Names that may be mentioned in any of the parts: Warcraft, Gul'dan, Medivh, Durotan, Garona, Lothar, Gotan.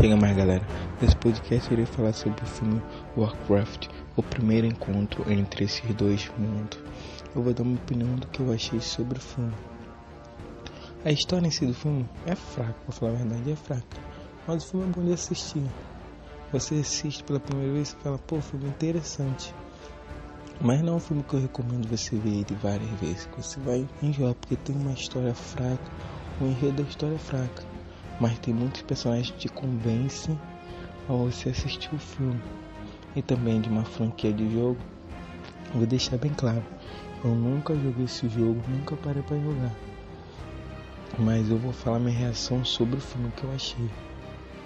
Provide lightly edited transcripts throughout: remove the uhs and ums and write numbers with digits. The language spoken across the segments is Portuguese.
Chega mais, galera. Nesse podcast irei falar sobre o filme Warcraft, o primeiro encontro entre esses dois mundos. Eu vou dar uma opinião do que eu achei sobre o filme. A história em si do filme é fraca, pra falar a verdade, é fraca. Mas o filme é bom de assistir. Você assiste pela primeira vez e fala, pô, filme interessante. Mas não é um filme que eu recomendo você ver ele várias vezes, que você vai enjoar, porque tem uma história fraca, o enredo da história é fraca. Mas tem muitos personagens que te convencem ao você assistir o filme. E também de uma franquia de jogo, vou deixar bem claro, eu nunca joguei esse jogo, nunca parei para jogar. Mas eu vou falar minha reação sobre o filme que eu achei.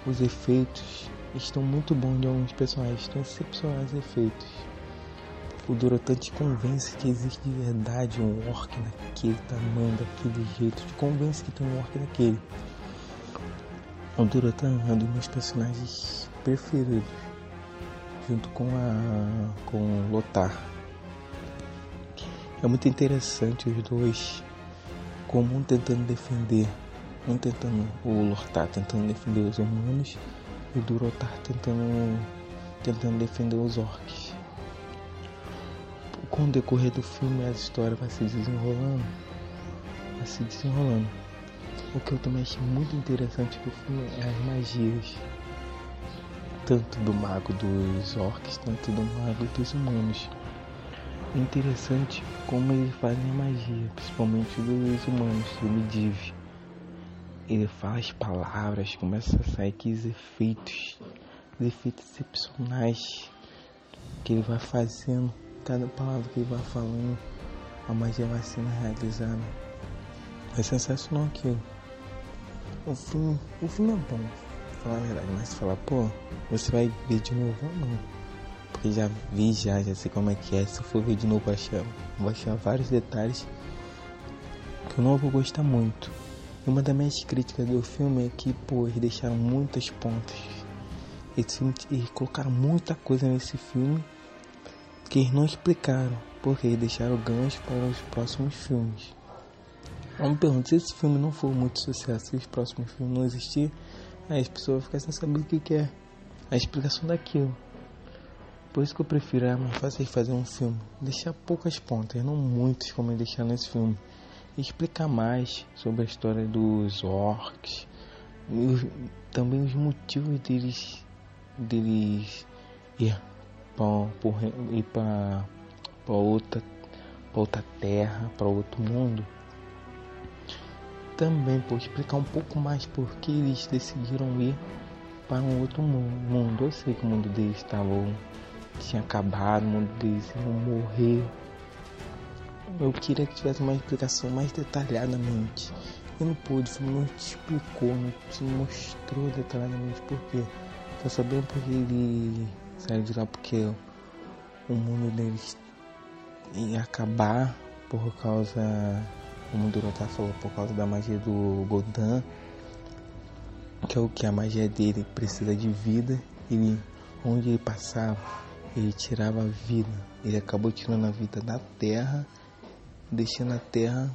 Os efeitos estão muito bons de alguns personagens, estão excepcionais os efeitos. O Durotan te convence que existe de verdade um orc naquele tamanho, daquele jeito, te convence que tem um orc naquele. O Durotan é um dos meus personagens preferidos, junto com o Lothar. É muito interessante os dois, como um tentando defender, o Lothar tentando defender os humanos e o Durotan tentando defender os orcs. Com o decorrer do filme, a história vai se desenrolando, O que eu também achei muito interessante do filme é as magias, tanto do mago dos orcs, tanto do mago dos humanos. Interessante como eles fazem a magia, principalmente dos humanos, do Medivh. Ele fala as palavras, começa a sair aqueles efeitos excepcionais que ele vai fazendo. Cada palavra que ele vai falando, a magia vai sendo realizada. É sensacional aquilo. O filme é bom, pra falar a verdade, mas se falar, pô, você vai ver de novo ou não? Porque já vi, já sei como é que é. Se eu for ver de novo, vou achar vários detalhes que eu não vou gostar muito. E uma das minhas críticas do filme é que, pô, eles deixaram muitas pontas. Eles colocaram muita coisa nesse filme que eles não explicaram, porque eles deixaram gancho para os próximos filmes. Eu me pergunto, se esse filme não for muito sucesso, se os próximos filmes não existirem, as pessoas vão ficar sem saber o que é a explicação daquilo. Por isso que eu prefiro, é mais fácil fazer um filme, deixar poucas pontas, não muitas como deixar nesse filme, explicar mais sobre a história dos orcs, também os motivos deles ir para outra terra, para outro mundo. Também por explicar um pouco mais por que eles decidiram ir para um outro mundo. Eu sei que o mundo deles tinha acabado, o mundo deles iam morrer. Eu queria que tivesse uma explicação mais detalhadamente. Eu não pude, o filme não te explicou, não te mostrou detalhadamente por quê. Só sabemos porque ele saiu de lá, porque o mundo deles ia acabar por causa, como o Durotan falou, por causa da magia do Gotan, que é o que a magia dele precisa de vida. Ele, onde ele passava, ele tirava a vida. Ele acabou tirando a vida da terra, deixando a terra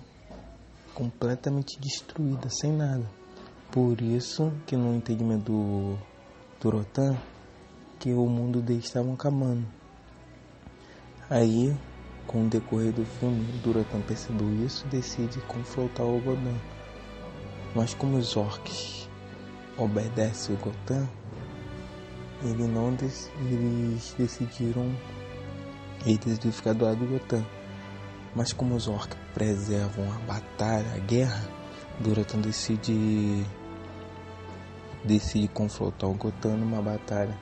completamente destruída, sem nada. Por isso que, no entendimento do Durotan, que o mundo deles estava acabando. Aí, com o decorrer do filme, Durotan percebeu isso e decide confrontar o Gul'dan. Mas como os orcs obedecem o Gul'dan, eles decidiram ficar do lado do Gul'dan. Mas como os orcs preservam a batalha, a guerra, Durotan decide confrontar o Gul'dan numa batalha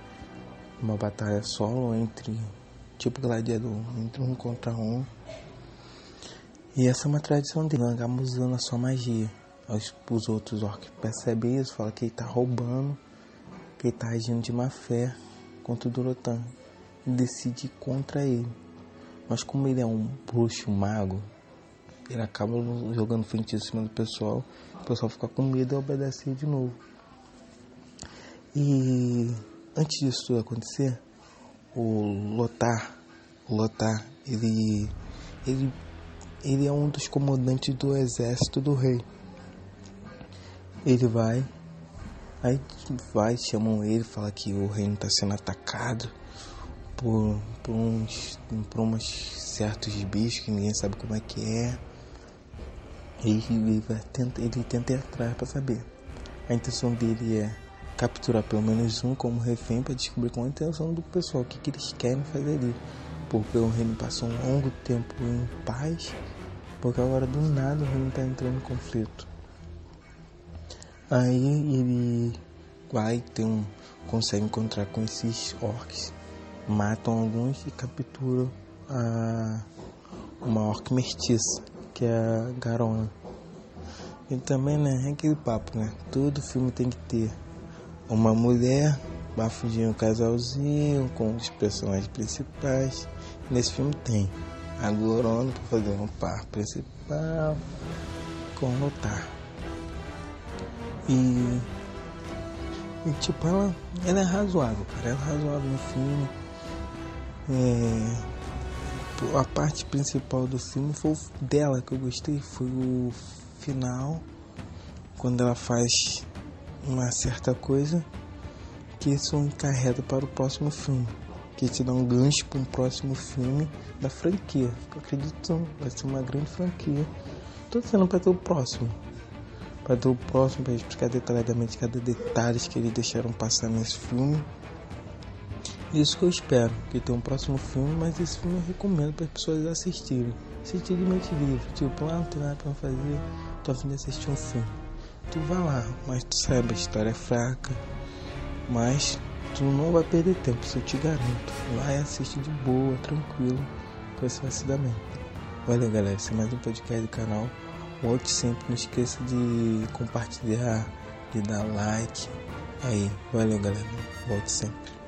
solo, entre tipo gladiador, entre um contra um. E essa é uma tradição dele, acaba usando a sua magia. Os outros orcs percebem isso, falam que ele está roubando, que ele está agindo de má fé contra o Durotan, e decide ir contra ele. Mas como ele é um bruxo mago, ele acaba jogando feitiço em cima do pessoal, o pessoal fica com medo e obedece de novo. E antes disso tudo acontecer, o Lothar, ele é um dos comandantes do exército do rei. Ele vai Aí vai, chamam ele, fala que o reino está sendo atacado por uns certos bichos que ninguém sabe como é que é. Ele tenta ir atrás para saber. A intenção dele é capturar pelo menos um como refém para descobrir qual a intenção do pessoal, o que, que eles querem fazer ali. Porque o reino passou um longo tempo em paz, porque agora do nada o reino está entrando em conflito. Aí ele vai consegue encontrar com esses orcs, matam alguns e captura uma orc mestiça, que é a Garona. E também, né, é aquele papo, né? Todo filme tem que ter uma mulher pra fugir um casalzinho com os personagens principais. Nesse filme tem a Garona pra fazer um par principal com o Lothar. E tipo, ela é razoável, cara. Ela é razoável no filme. A parte principal do filme foi dela que eu gostei, foi o final, quando ela faz uma certa coisa que isso encarrega para o próximo filme, que te dá um gancho para um próximo filme da franquia. Eu acredito que vai ser uma grande franquia. Estou dizendo para ter o próximo, para explicar detalhadamente cada detalhe que eles deixaram passar nesse filme. Isso que eu espero, que tenha um próximo filme, mas esse filme eu recomendo para as pessoas assistirem. Assistir de mente livre, tipo, não tem nada para fazer, tô a fim de assistir um filme. Tu vai lá, mas tu sabe, a história é fraca, mas tu não vai perder tempo, isso eu te garanto. Vai assistir de boa, tranquilo, que você vai se dar bem. Valeu, galera, esse é mais um podcast do canal. Volte sempre, não esqueça de compartilhar, de dar like. Aí, valeu, galera, volte sempre.